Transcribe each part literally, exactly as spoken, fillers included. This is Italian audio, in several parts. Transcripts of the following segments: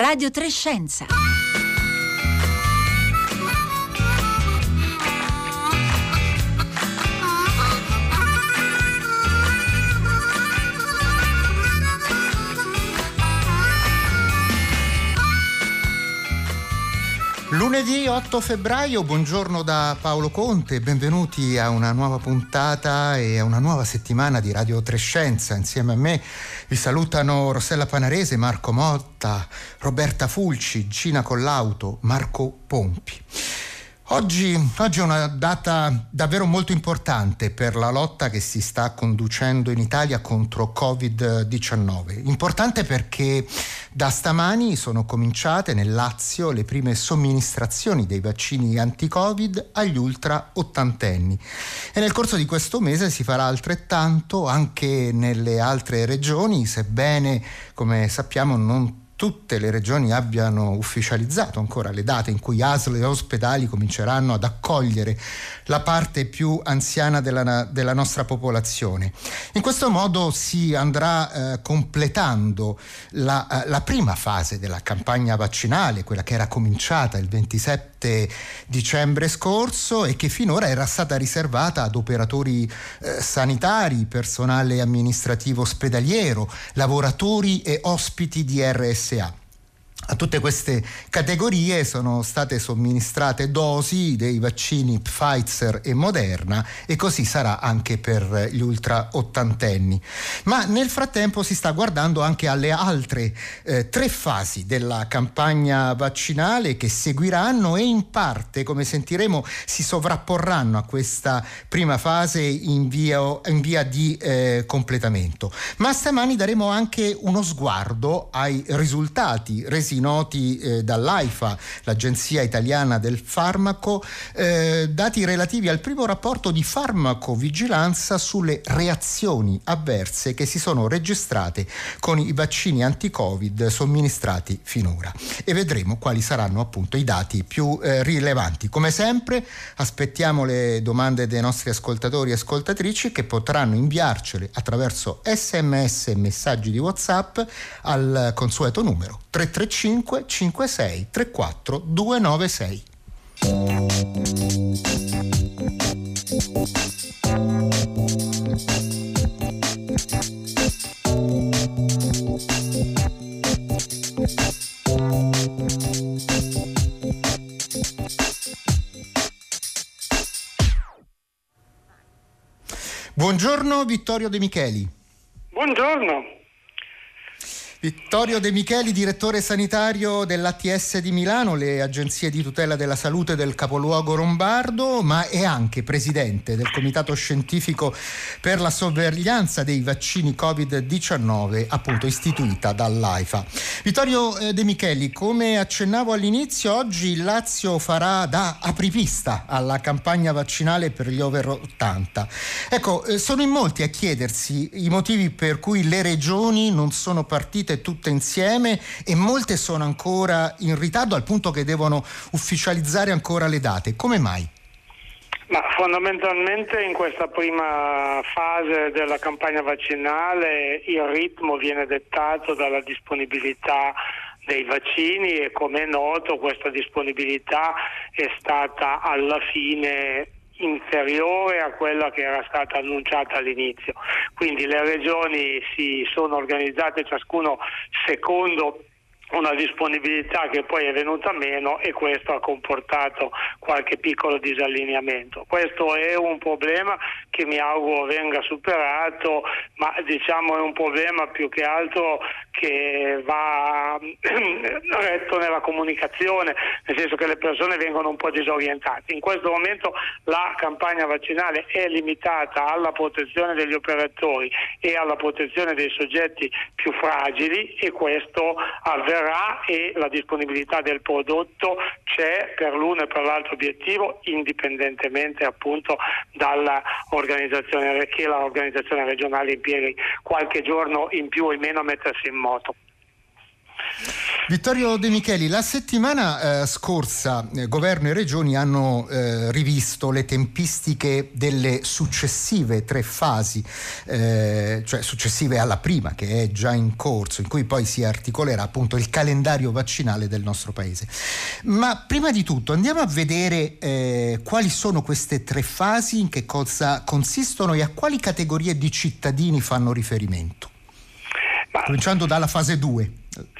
Radio tre scienza. Lunedì otto febbraio, buongiorno da Paolo Conte, benvenuti a una nuova puntata e a una nuova settimana di Radio tre scienza. Insieme a me vi salutano Rossella Panarese, Marco Motta, Roberta Fulci, Gina Collauto, Marco Pompi. Oggi, oggi è una data davvero molto importante per la lotta che si sta conducendo in Italia contro Covid diciannove. Importante perché da stamani sono cominciate nel Lazio le prime somministrazioni dei vaccini anti-Covid agli ultra ottantenni e nel corso di questo mese si farà altrettanto anche nelle altre regioni, sebbene, come sappiamo, non tutte le regioni abbiano ufficializzato ancora le date in cui A S L e ospedali cominceranno ad accogliere la parte più anziana della, della nostra popolazione. In questo modo si andrà eh, completando la, la prima fase della campagna vaccinale, quella che era cominciata il ventisette dicembre scorso e che finora era stata riservata ad operatori eh, sanitari, personale amministrativo ospedaliero, lavoratori e ospiti di R S A. A tutte queste categorie sono state somministrate dosi dei vaccini Pfizer e Moderna e così sarà anche per gli ultra ottantenni. Ma nel frattempo si sta guardando anche alle altre eh, tre fasi della campagna vaccinale che seguiranno e in parte, come sentiremo, si sovrapporranno a questa prima fase in via, in via di eh, completamento. Ma stamani daremo anche uno sguardo ai risultati resi noti eh, dall'AIFA, l'Agenzia Italiana del Farmaco, eh, dati relativi al primo rapporto di farmacovigilanza sulle reazioni avverse che si sono registrate con i vaccini anti-Covid somministrati finora. E vedremo quali saranno appunto i dati più eh, rilevanti. Come sempre aspettiamo le domande dei nostri ascoltatori e ascoltatrici che potranno inviarcele attraverso sms e messaggi di WhatsApp al consueto numero tre tre cinque cinque sei tre quattro due nove sei. Buongiorno Vittorio De Micheli. Buongiorno. Vittorio De Micheli, direttore sanitario dell'A T S di Milano, le agenzie di tutela della salute del capoluogo lombardo, ma è anche presidente del comitato scientifico per la sorveglianza dei vaccini Covid diciannove, appunto istituita dall'AIFA. Vittorio De Micheli, come accennavo all'inizio, oggi il Lazio farà da apripista alla campagna vaccinale per gli over ottanta. Ecco, sono in molti a chiedersi i motivi per cui le regioni non sono partite tutte insieme e molte sono ancora in ritardo al punto che devono ufficializzare ancora le date. Come mai? Ma fondamentalmente in questa prima fase della campagna vaccinale il ritmo viene dettato dalla disponibilità dei vaccini e, come è noto, questa disponibilità è stata alla fine inferiore a quella che era stata annunciata all'inizio. Quindi le regioni si sono organizzate ciascuno secondo una disponibilità che poi è venuta meno e questo ha comportato qualche piccolo disallineamento. Questo è un problema che mi auguro venga superato, ma diciamo è un problema più che altro che va retto nella comunicazione, nel senso che le persone vengono un po' disorientate. In questo momento la campagna vaccinale è limitata alla protezione degli operatori e alla protezione dei soggetti più fragili e questo avverrà e la disponibilità del prodotto c'è per l'uno e per l'altro obiettivo, indipendentemente appunto dall'organizzazione, che l'organizzazione regionale impieghi qualche giorno in più o in meno a mettersi in moto. Vittorio De Micheli, la settimana eh, scorsa eh, governo e regioni hanno eh, rivisto le tempistiche delle successive tre fasi, eh, cioè successive alla prima che è già in corso, in cui poi si articolerà appunto il calendario vaccinale del nostro paese. Ma prima di tutto andiamo a vedere eh, quali sono queste tre fasi, in che cosa consistono e a quali categorie di cittadini fanno riferimento. Ma... cominciando dalla fase due.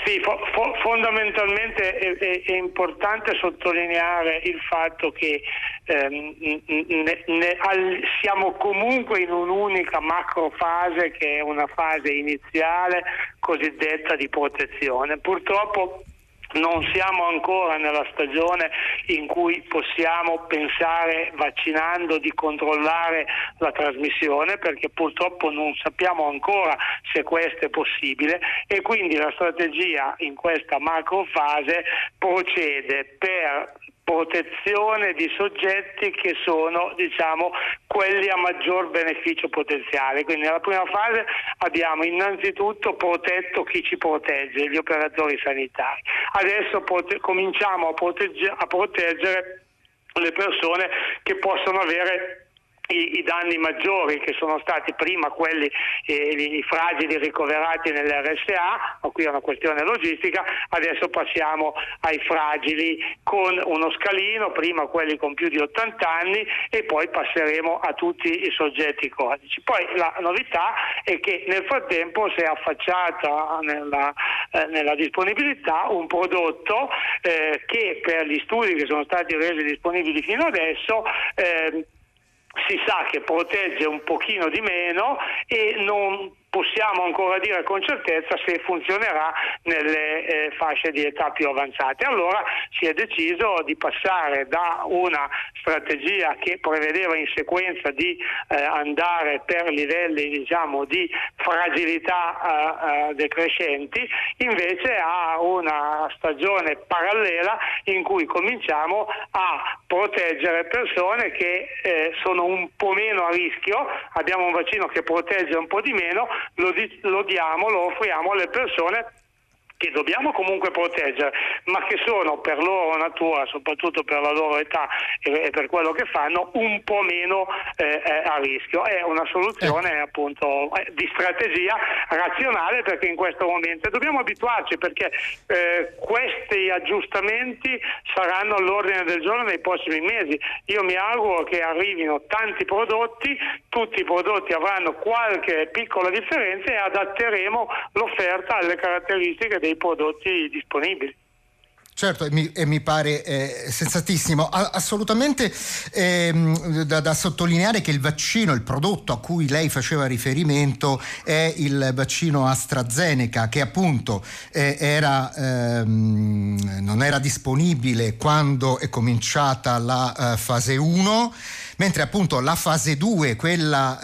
Sì, fo- fo- fondamentalmente è, è, è importante sottolineare il fatto che ehm, ne, ne al- siamo comunque in un'unica macrofase, che è una fase iniziale cosiddetta di protezione. Purtroppo non siamo ancora nella stagione in cui possiamo pensare, vaccinando, di controllare la trasmissione, perché purtroppo non sappiamo ancora se questo è possibile, e quindi la strategia in questa macrofase procede per protezione di soggetti che sono, diciamo, quelli a maggior beneficio potenziale. Quindi nella prima fase abbiamo innanzitutto protetto chi ci protegge, gli operatori sanitari. Adesso prote- cominciamo a, protege- a proteggere le persone che possono avere I, i danni maggiori, che sono stati prima quelli eh, i fragili ricoverati nell'erre esse a, ma qui è una questione logistica. Adesso passiamo ai fragili con uno scalino, prima quelli con più di ottanta anni e poi passeremo a tutti i soggetti cronici. Poi la novità è che nel frattempo si è affacciata nella, eh, nella disponibilità un prodotto eh, che, per gli studi che sono stati resi disponibili fino adesso, eh, si sa che protegge un pochino di meno e non possiamo ancora dire con certezza se funzionerà nelle eh, fasce di età più avanzate. Allora si è deciso di passare da una strategia che prevedeva in sequenza di eh, andare per livelli, diciamo, di fragilità eh, eh, decrescenti, invece a una stagione parallela in cui cominciamo a proteggere persone che eh, sono un po' meno a rischio. Abbiamo un vaccino che protegge un po' di meno, Lo, di, lo diamo, lo offriamo alle persone che dobbiamo comunque proteggere, ma che sono, per loro natura, soprattutto per la loro età e per quello che fanno, un po' meno eh, a rischio. È una soluzione appunto di strategia razionale, perché in questo momento dobbiamo abituarci, perché eh, questi aggiustamenti saranno all'ordine del giorno nei prossimi mesi. Io mi auguro che arrivino tanti prodotti, tutti i prodotti avranno qualche piccola differenza e adatteremo l'offerta alle caratteristiche dei prodotti disponibili. Certo, e mi, e mi pare eh, sensatissimo. A, assolutamente eh, da, da sottolineare che il vaccino, il prodotto a cui lei faceva riferimento, è il vaccino AstraZeneca, che appunto eh, era, ehm, non era disponibile quando è cominciata la eh, fase uno, mentre appunto la fase due, quella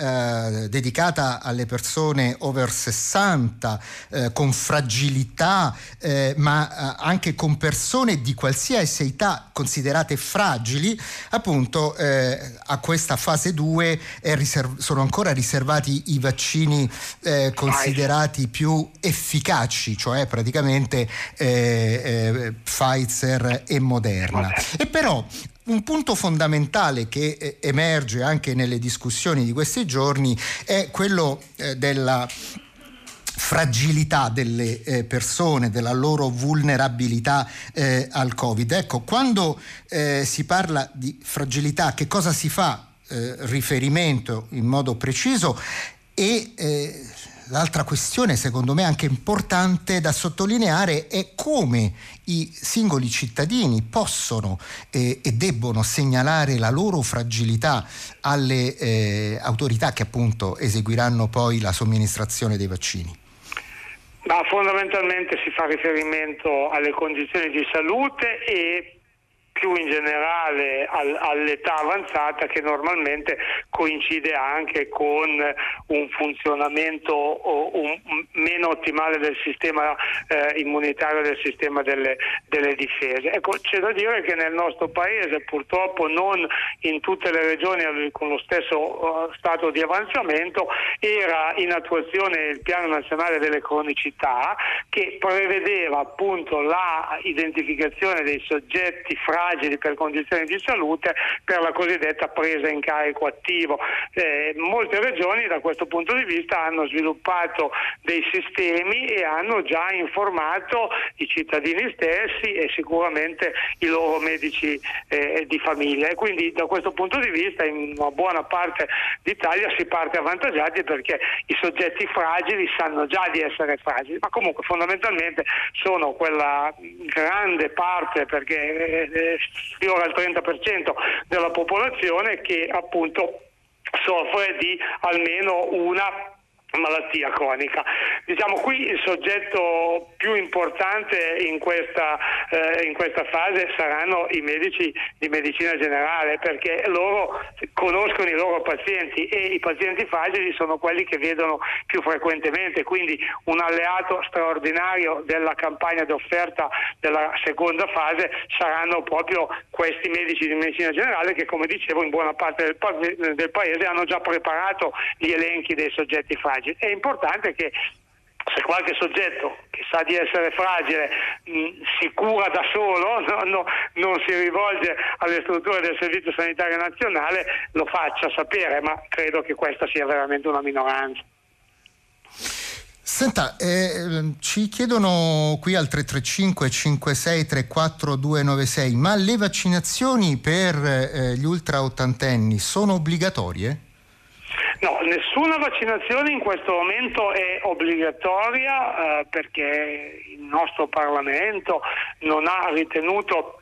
eh, dedicata alle persone over sessanta, eh, con fragilità, eh, ma anche con persone di qualsiasi età considerate fragili, appunto eh, a questa fase due è riserv- sono ancora riservati i vaccini eh, considerati più efficaci, cioè praticamente eh, eh, Pfizer e Moderna. E però un punto fondamentale che emerge anche nelle discussioni di questi giorni è quello eh, della fragilità delle eh, persone, della loro vulnerabilità eh, al Covid. Ecco, quando eh, si parla di fragilità, che cosa si fa eh, riferimento in modo preciso? E eh, l'altra questione, secondo me anche importante da sottolineare, è come i singoli cittadini possono eh, e debbono segnalare la loro fragilità alle eh, autorità che appunto eseguiranno poi la somministrazione dei vaccini. Ma fondamentalmente si fa riferimento alle condizioni di salute e più in generale al, all'età avanzata, che normalmente coincide anche con un funzionamento o, un, meno ottimale del sistema eh, immunitario, del sistema delle, delle difese. Ecco, c'è da dire che nel nostro paese, purtroppo non in tutte le regioni con lo stesso uh, stato di avanzamento, era in attuazione il piano nazionale delle cronicità, che prevedeva appunto la identificazione dei soggetti fragili per condizioni di salute per la cosiddetta presa in carico attivo. Eh, molte regioni da questo punto di vista hanno sviluppato dei sistemi e hanno già informato i cittadini stessi e sicuramente i loro medici eh, di famiglia, e quindi da questo punto di vista in una buona parte d'Italia si parte avvantaggiati, perché i soggetti fragili sanno già di essere fragili, ma comunque fondamentalmente sono quella grande parte, perché eh, sfiora il trenta per cento della popolazione, che appunto soffre di almeno una malattia cronica. Diciamo, qui il soggetto più importante in questa eh, in questa fase saranno i medici di medicina generale, perché loro conoscono i loro pazienti e i pazienti fragili sono quelli che vedono più frequentemente, quindi un alleato straordinario della campagna d'offerta della seconda fase saranno proprio questi medici di medicina generale, che, come dicevo, in buona parte del, pa- del paese hanno già preparato gli elenchi dei soggetti fragili. È importante che, se qualche soggetto che sa di essere fragile mh, si cura da solo, no, no, non si rivolge alle strutture del Servizio Sanitario Nazionale, lo faccia sapere, ma credo che questa sia veramente una minoranza. Senta, eh, ci chiedono qui al tre tre cinque cinque sei tre quattro due nove sei, ma le vaccinazioni per eh, gli ultra ottantenni sono obbligatorie? No, nessuna vaccinazione in questo momento è obbligatoria eh, perché il nostro Parlamento non ha ritenuto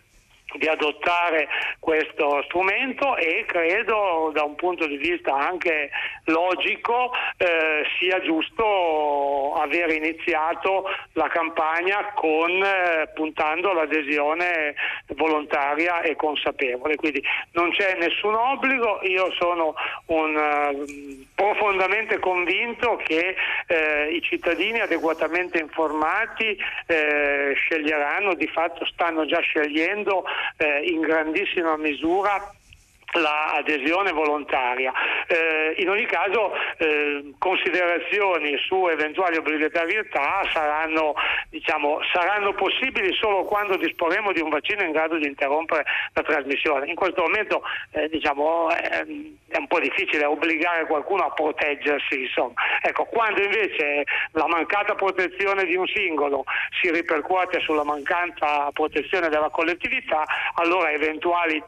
di adottare questo strumento, e credo da un punto di vista anche logico eh, sia giusto aver iniziato la campagna con eh, puntando l'adesione volontaria e consapevole, quindi non c'è nessun obbligo. Io sono un, eh, profondamente convinto che eh, i cittadini adeguatamente informati eh, sceglieranno, di fatto stanno già scegliendo Eh, in grandissima misura la adesione volontaria. Eh, in ogni caso eh, considerazioni su eventuali obbligatorietà saranno, diciamo, saranno possibili solo quando disporremo di un vaccino in grado di interrompere la trasmissione. In questo momento eh, diciamo è, è un po' difficile obbligare qualcuno a proteggersi, insomma. Ecco, quando invece la mancata protezione di un singolo si ripercuote sulla mancata protezione della collettività, allora eventuali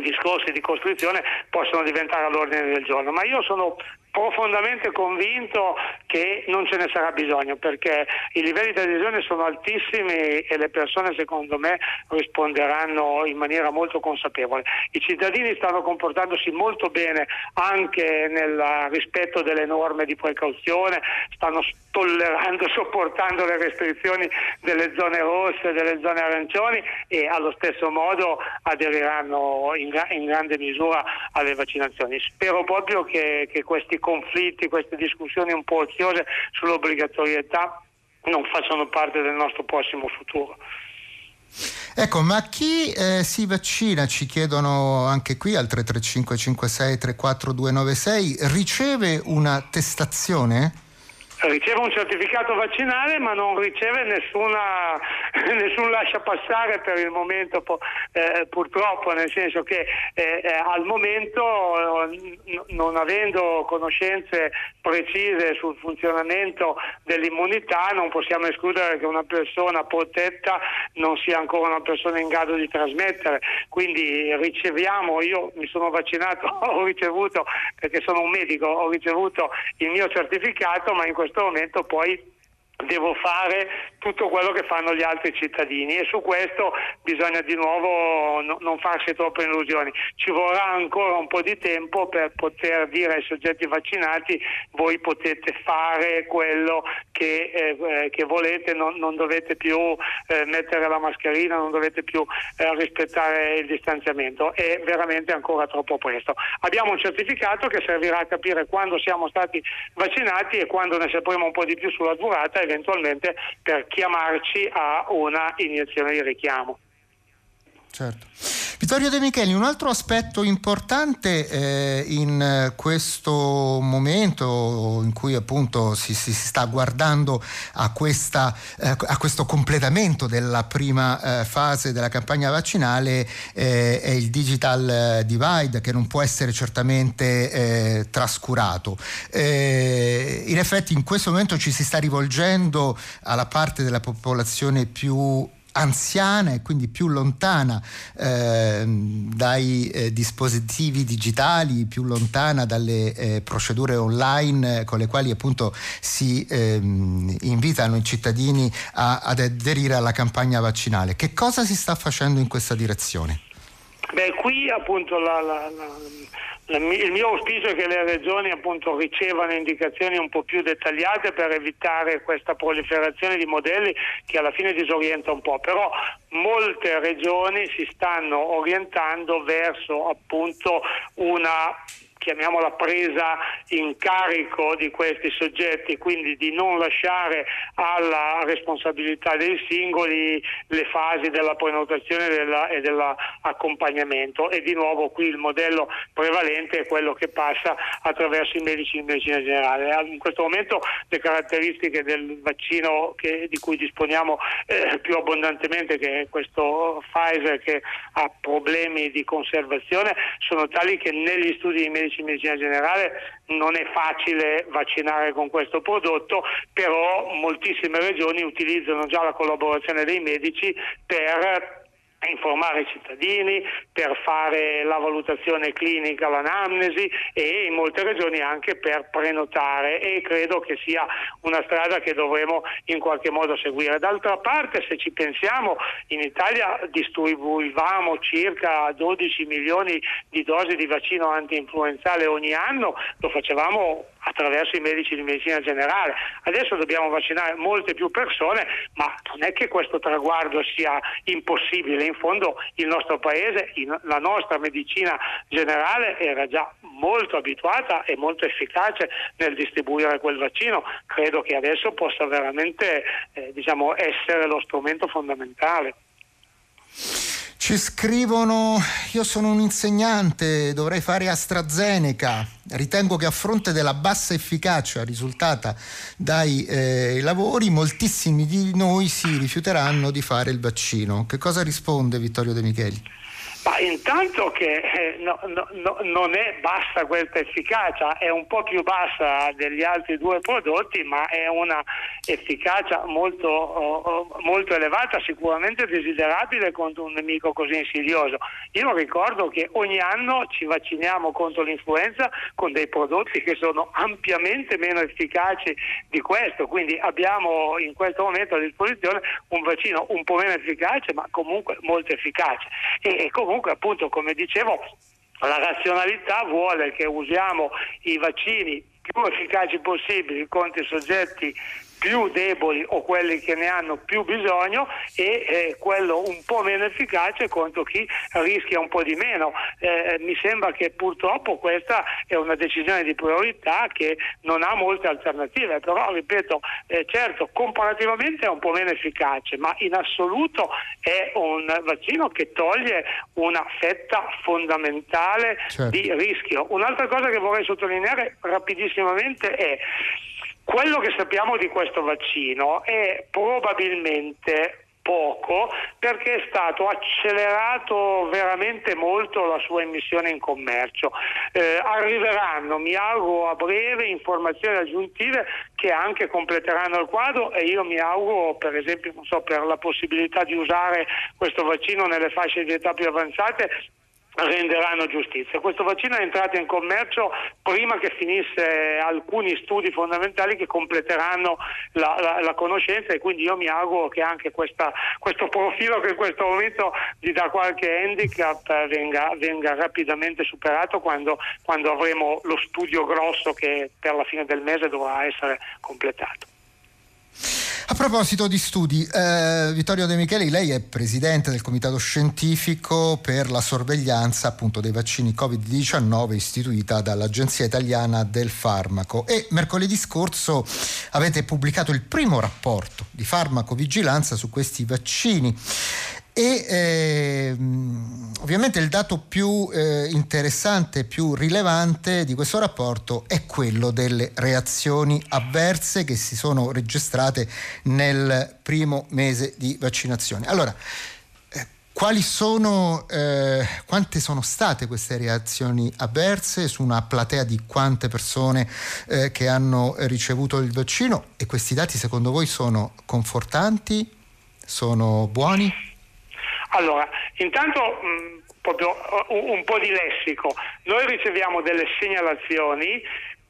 discorsi di costrizione possono diventare all'ordine del giorno, ma io sono profondamente convinto che non ce ne sarà bisogno, perché i livelli di adesione sono altissimi e le persone, secondo me, risponderanno in maniera molto consapevole. I cittadini stanno comportandosi molto bene anche nel rispetto delle norme di precauzione, stanno tollerando, sopportando le restrizioni delle zone rosse, delle zone arancioni, e allo stesso modo aderiranno in, gra- in grande misura alle vaccinazioni. Spero proprio che, che questi conflitti, queste discussioni un po' oziose sull'obbligatorietà non facciano parte del nostro prossimo futuro. Ecco, ma chi eh, si vaccina, ci chiedono anche qui al tre tre cinque cinque sei tre quattro due nove sei, riceve una attestazione? Riceve un certificato vaccinale, ma non riceve nessuna nessun lascia passare per il momento, eh, purtroppo, nel senso che eh, eh, al momento eh, n- non avendo conoscenze precise sul funzionamento dell'immunità, non possiamo escludere che una persona protetta non sia ancora una persona in grado di trasmettere, quindi riceviamo, io mi sono vaccinato, ho ricevuto, perché sono un medico, ho ricevuto il mio certificato, ma in questo In questo momento poi devo fare tutto quello che fanno gli altri cittadini, e su questo bisogna di nuovo no, non farsi troppe illusioni. Ci vorrà ancora un po' di tempo per poter dire ai soggetti vaccinati: voi potete fare quello che, eh, che volete, non, non dovete più eh, mettere la mascherina, non dovete più eh, rispettare il distanziamento. È veramente ancora troppo presto. Abbiamo un certificato che servirà a capire quando siamo stati vaccinati e quando ne sapremo un po' di più sulla durata, eventualmente per chiamarci a una iniezione di richiamo. Certo. Vittorio De Micheli, un altro aspetto importante eh, in questo momento in cui appunto si, si sta guardando a, questa, eh, a questo completamento della prima eh, fase della campagna vaccinale eh, è il digital divide, che non può essere certamente eh, trascurato. Eh, in effetti in questo momento ci si sta rivolgendo alla parte della popolazione più anziana e quindi più lontana eh, dai eh, dispositivi digitali, più lontana dalle eh, procedure online eh, con le quali appunto si eh, invitano i cittadini a, ad aderire alla campagna vaccinale. Che cosa si sta facendo in questa direzione? Beh, qui appunto la... la, la... il mio auspicio è che le regioni appunto ricevano indicazioni un po' più dettagliate per evitare questa proliferazione di modelli che alla fine disorienta un po', però molte regioni si stanno orientando verso appunto una, chiamiamola, presa in carico di questi soggetti, quindi di non lasciare alla responsabilità dei singoli le fasi della prenotazione della, e dell'accompagnamento. E di nuovo qui il modello prevalente è quello che passa attraverso i medici in medicina generale. In questo momento le caratteristiche del vaccino che, di cui disponiamo eh, più abbondantemente, che è questo Pfizer, che ha problemi di conservazione, sono tali che negli studi di medicina in medicina generale non è facile vaccinare con questo prodotto, però moltissime regioni utilizzano già la collaborazione dei medici per informare i cittadini, per fare la valutazione clinica, l'anamnesi, e in molte regioni anche per prenotare, e credo che sia una strada che dovremo in qualche modo seguire. D'altra parte, se ci pensiamo, in Italia distribuivamo circa dodici milioni di dosi di vaccino antinfluenzale ogni anno, lo facevamo attraverso i medici di medicina generale. Adesso dobbiamo vaccinare molte più persone, ma non è che questo traguardo sia impossibile. In fondo il nostro paese, la nostra medicina generale era già molto abituata e molto efficace nel distribuire quel vaccino. Credo che adesso possa veramente eh, diciamo essere lo strumento fondamentale. Ci scrivono: io sono un insegnante, dovrei fare AstraZeneca, ritengo che a fronte della bassa efficacia risultata dai eh, lavori moltissimi di noi si rifiuteranno di fare il vaccino. Che cosa risponde Vittorio De Micheli? Ma intanto che eh, no, no, no, non è bassa questa efficacia, è un po' più bassa degli altri due prodotti, ma è una efficacia molto, oh, molto elevata, sicuramente desiderabile contro un nemico così insidioso. Io ricordo che ogni anno ci vacciniamo contro l'influenza con dei prodotti che sono ampiamente meno efficaci di questo, quindi abbiamo in questo momento a disposizione un vaccino un po' meno efficace, ma comunque molto efficace. E, e comunque Comunque, appunto, come dicevo, la razionalità vuole che usiamo i vaccini più efficaci possibili contro i soggetti più deboli o quelli che ne hanno più bisogno, e eh, quello un po' meno efficace contro chi rischia un po' di meno. Eh, mi sembra che purtroppo questa è una decisione di priorità che non ha molte alternative, però ripeto, eh, certo, comparativamente è un po' meno efficace, ma in assoluto è un vaccino che toglie una fetta fondamentale, certo, di rischio. Un'altra cosa che vorrei sottolineare rapidissimamente è: quello che sappiamo di questo vaccino è probabilmente poco, perché è stato accelerato veramente molto la sua immissione in commercio. Eh, arriveranno, mi auguro a breve, informazioni aggiuntive che anche completeranno il quadro, e io mi auguro, per esempio, non so, per la possibilità di usare questo vaccino nelle fasce di età più avanzate, renderanno giustizia. Questo vaccino è entrato in commercio prima che finisse alcuni studi fondamentali che completeranno la, la, la conoscenza, e quindi io mi auguro che anche questa, questo profilo che in questo momento gli dà qualche handicap venga, venga rapidamente superato quando, quando avremo lo studio grosso che per la fine del mese dovrà essere completato. proposito di studi, eh, Vittorio De Micheli, lei è presidente del comitato scientifico per la sorveglianza appunto dei vaccini covid diciannove istituita dall'Agenzia Italiana del Farmaco, e mercoledì scorso avete pubblicato il primo rapporto di farmacovigilanza su questi vaccini. E eh, ovviamente il dato più eh, interessante, più rilevante di questo rapporto è quello delle reazioni avverse che si sono registrate nel primo mese di vaccinazione. Allora, eh, quali sono, eh, quante sono state queste reazioni avverse su una platea di quante persone eh, che hanno ricevuto il vaccino? E questi dati secondo voi sono confortanti? Sono buoni? Allora, intanto mh, proprio uh, un po' di lessico. Noi riceviamo delle segnalazioni,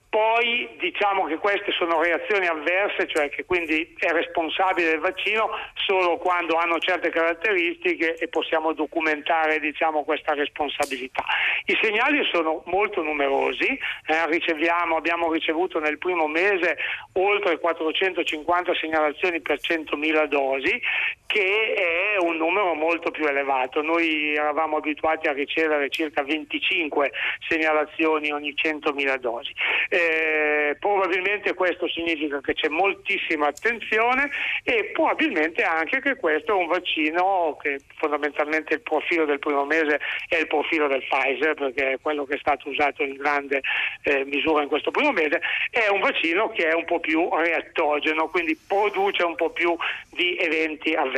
poi diciamo che queste sono reazioni avverse, cioè che quindi è responsabile il vaccino solo quando hanno certe caratteristiche e possiamo documentare, diciamo, questa responsabilità. I segnali sono molto numerosi, eh, riceviamo, abbiamo ricevuto nel primo mese oltre quattrocentocinquanta segnalazioni per centomila dosi, che è un numero molto più elevato. Noi eravamo abituati a ricevere circa venticinque segnalazioni ogni centomila dosi. Eh, probabilmente questo significa che c'è moltissima attenzione e probabilmente anche che questo è un vaccino che fondamentalmente il profilo del primo mese è il profilo del Pfizer, perché è quello che è stato usato in grande eh, misura in questo primo mese. È un vaccino che è un po' più reattogeno, quindi produce un po' più di eventi avversi.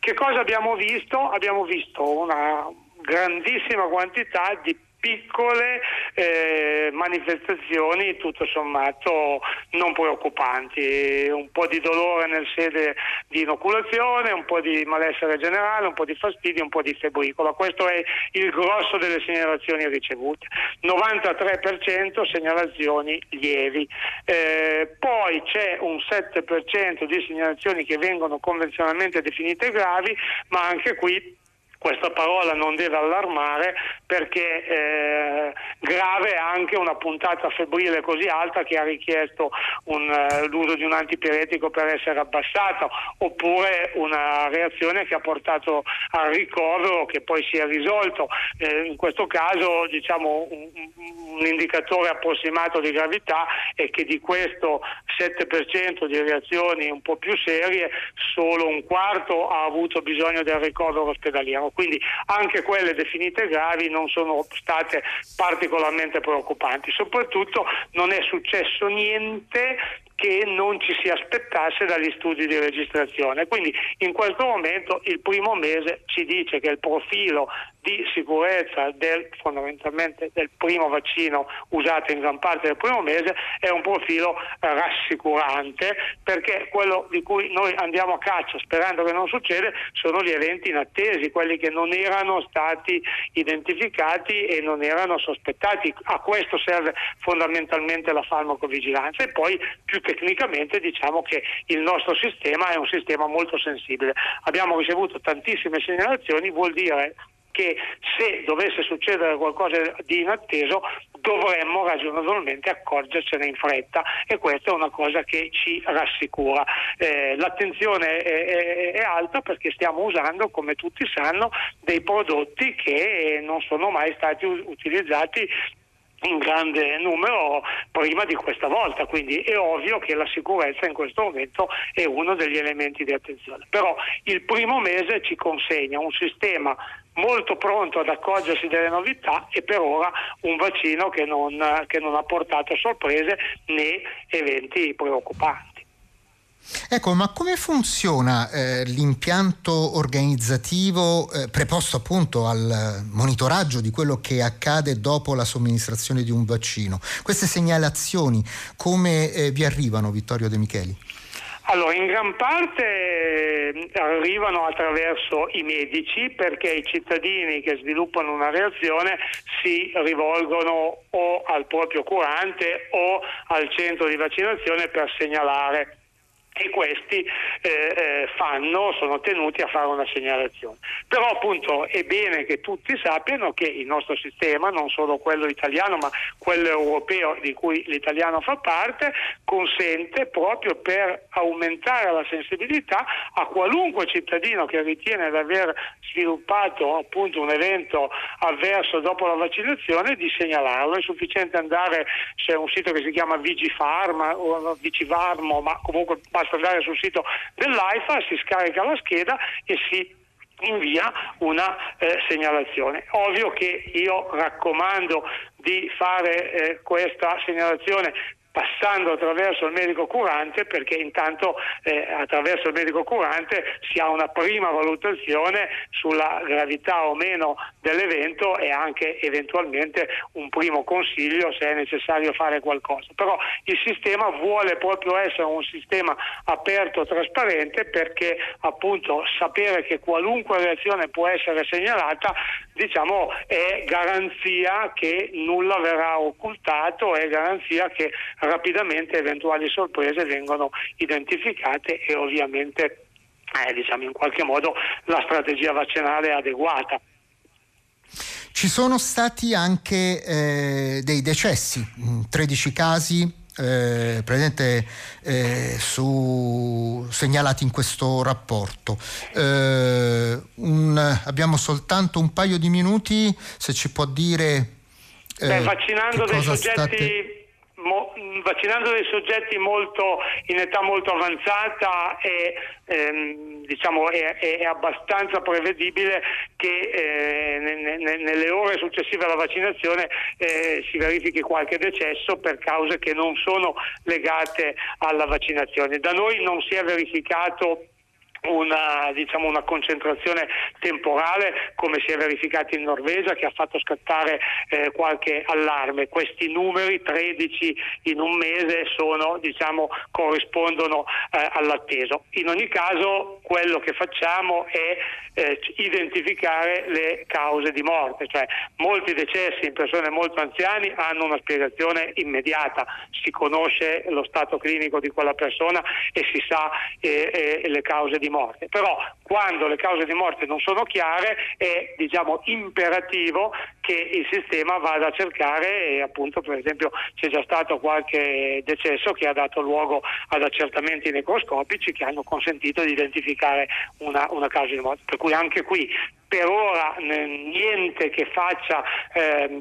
Che cosa abbiamo visto? Abbiamo visto una grandissima quantità di piccole eh, manifestazioni tutto sommato non preoccupanti, un po' di dolore nel sede di inoculazione, un po' di malessere generale, un po' di fastidio, un po' di febbricola. Questo è il grosso delle segnalazioni ricevute, novantatré per cento segnalazioni lievi, eh, poi c'è un sette per cento di segnalazioni che vengono convenzionalmente definite gravi, ma anche qui questa parola non deve allarmare, perché eh, grave è anche una puntata febbrile così alta che ha richiesto un, uh, l'uso di un antipiretico per essere abbassato, oppure una reazione che ha portato al ricovero che poi si è risolto. Eh, in questo caso diciamo un, un indicatore approssimato di gravità è che di questo sette per cento di reazioni un po' più serie solo un quarto ha avuto bisogno del ricovero ospedaliero. Quindi anche quelle definite gravi non sono state particolarmente preoccupanti. Soprattutto non è successo niente che non ci si aspettasse dagli studi di registrazione. Quindi in questo momento il primo mese ci dice che il profilo di sicurezza del, fondamentalmente del primo vaccino usato in gran parte del primo mese è un profilo rassicurante, perché quello di cui noi andiamo a caccia sperando che non succede sono gli eventi inattesi, quelli che non erano stati identificati e non erano sospettati. A questo serve fondamentalmente la farmacovigilanza. E poi più tecnicamente diciamo che il nostro sistema è un sistema molto sensibile. Abbiamo ricevuto tantissime segnalazioni, vuol dire che se dovesse succedere qualcosa di inatteso dovremmo ragionevolmente accorgercene in fretta, e questa è una cosa che ci rassicura. Eh, l'attenzione è, è, è alta perché stiamo usando, come tutti sanno, dei prodotti che non sono mai stati utilizzati in grande numero prima di questa volta, quindi è ovvio che la sicurezza in questo momento è uno degli elementi di attenzione. Però il primo mese ci consegna un sistema molto pronto ad accorgersi delle novità e per ora un vaccino che non, che non ha portato sorprese né eventi preoccupanti. Ecco, ma come funziona eh, l'impianto organizzativo eh, preposto appunto al monitoraggio di quello che accade dopo la somministrazione di un vaccino? Queste segnalazioni come eh, vi arrivano, Vittorio De Micheli? Allora, in gran parte eh, arrivano attraverso i medici, perché i cittadini che sviluppano una reazione si rivolgono o al proprio curante o al centro di vaccinazione per segnalare e questi eh, fanno, sono tenuti a fare una segnalazione. Però appunto è bene che tutti sappiano che il nostro sistema, non solo quello italiano ma quello europeo di cui l'italiano fa parte, consente, proprio per aumentare la sensibilità, a qualunque cittadino che ritiene di aver sviluppato appunto un evento avverso dopo la vaccinazione di segnalarlo. È sufficiente andare, c'è un sito che si chiama Vigifarma o Vigivarmo, ma comunque basta andare sul sito dell'AIFA, si scarica la scheda e si invia una eh, segnalazione. Ovvio che io raccomando di fare eh, questa segnalazione passando attraverso il medico curante, perché intanto eh, attraverso il medico curante si ha una prima valutazione sulla gravità o meno dell'evento e anche eventualmente un primo consiglio se è necessario fare qualcosa. Però il sistema vuole proprio essere un sistema aperto, trasparente, perché appunto sapere che qualunque reazione può essere segnalata, diciamo, è garanzia che nulla verrà occultato, è garanzia che rapidamente eventuali sorprese vengono identificate e ovviamente eh, diciamo in qualche modo la strategia vaccinale è adeguata. Ci sono stati anche eh, dei decessi, tredici casi eh, presente eh, su segnalati in questo rapporto. Eh, un, abbiamo soltanto un paio di minuti, se ci può dire eh, Beh, vaccinando dei soggetti state... Mo, vaccinando dei soggetti molto in età molto avanzata è, ehm, diciamo, è, è abbastanza prevedibile che eh, ne, ne, nelle ore successive alla vaccinazione eh, si verifichi qualche decesso per cause che non sono legate alla vaccinazione. Da noi non si è verificato una diciamo una concentrazione temporale come si è verificata in Norvegia, che ha fatto scattare eh, qualche allarme. Questi numeri, tredici in un mese, sono diciamo corrispondono eh, all'atteso. In ogni caso quello che facciamo è eh, identificare le cause di morte, cioè molti decessi in persone molto anziane hanno una spiegazione immediata, si conosce lo stato clinico di quella persona e si sa eh, eh, le cause di morte. Però quando le cause di morte non sono chiare è diciamo imperativo che il sistema vada a cercare, e appunto per esempio c'è già stato qualche decesso che ha dato luogo ad accertamenti necroscopici che hanno consentito di identificare una, una causa di morte, per cui anche qui per ora niente che faccia eh,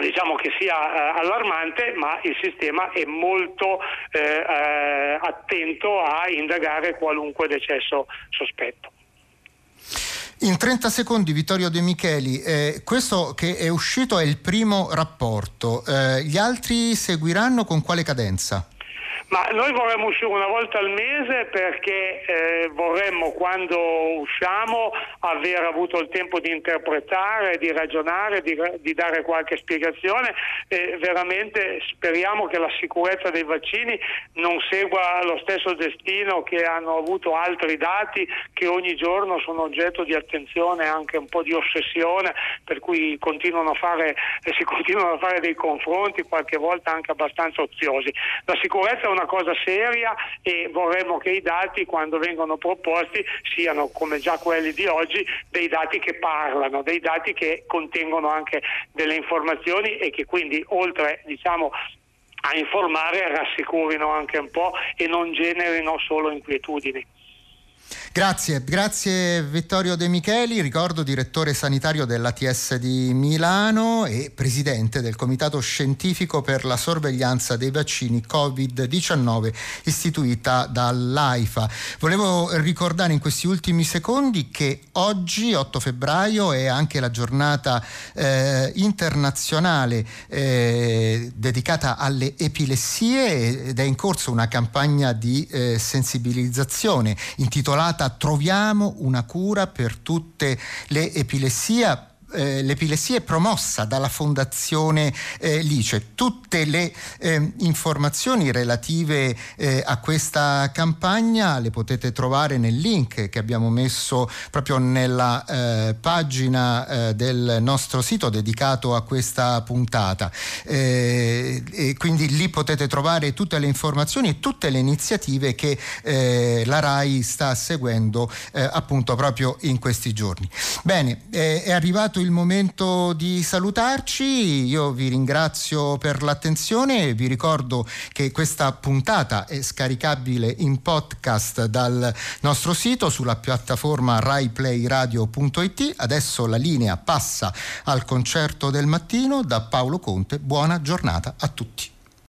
diciamo che sia eh, allarmante, ma il sistema è molto eh, eh, attento a indagare qualunque decesso sospetto. In trenta secondi, Vittorio De Micheli, eh, questo che è uscito è il primo rapporto, eh, gli altri seguiranno con quale cadenza? Ma noi vorremmo uscire una volta al mese, perché eh, vorremmo quando usciamo aver avuto il tempo di interpretare, di ragionare, di, di dare qualche spiegazione. Eh, veramente speriamo che la sicurezza dei vaccini non segua lo stesso destino che hanno avuto altri dati che ogni giorno sono oggetto di attenzione, anche un po' di ossessione, per cui continuano a fare, eh, si continuano a fare dei confronti, qualche volta anche abbastanza oziosi. La sicurezza è una cosa seria e vorremmo che i dati, quando vengono proposti, siano, come già quelli di oggi, dei dati che parlano, dei dati che contengono anche delle informazioni e che quindi, oltre diciamo a informare, rassicurino anche un po' e non generino solo inquietudini. Grazie, grazie Vittorio De Micheli, ricordo direttore sanitario dell'A T S di Milano e presidente del Comitato Scientifico per la Sorveglianza dei Vaccini Covid diciannove istituita dall'AIFA. Volevo ricordare in questi ultimi secondi che oggi, otto febbraio, è anche la giornata eh, internazionale eh, dedicata alle epilessie ed è in corso una campagna di eh, sensibilizzazione intitolata Troviamo una cura per tutte le epilessie. eh, l'epilessia è promossa dalla Fondazione eh, Lice. Tutte le eh, informazioni relative eh, a questa campagna le potete trovare nel link che abbiamo messo proprio nella eh, pagina eh, del nostro sito dedicato a questa puntata. Eh, e quindi lì potete trovare tutte le informazioni e tutte le iniziative che eh, la RAI sta seguendo eh, appunto proprio in questi giorni. Bene, eh, è arrivato il momento di salutarci. Io vi ringrazio per l'attenzione, vi ricordo che questa puntata è scaricabile in podcast dal nostro sito sulla piattaforma rai play radio punto it. Adesso la linea passa al concerto del mattino da Paolo Conte. Buona giornata a tutti.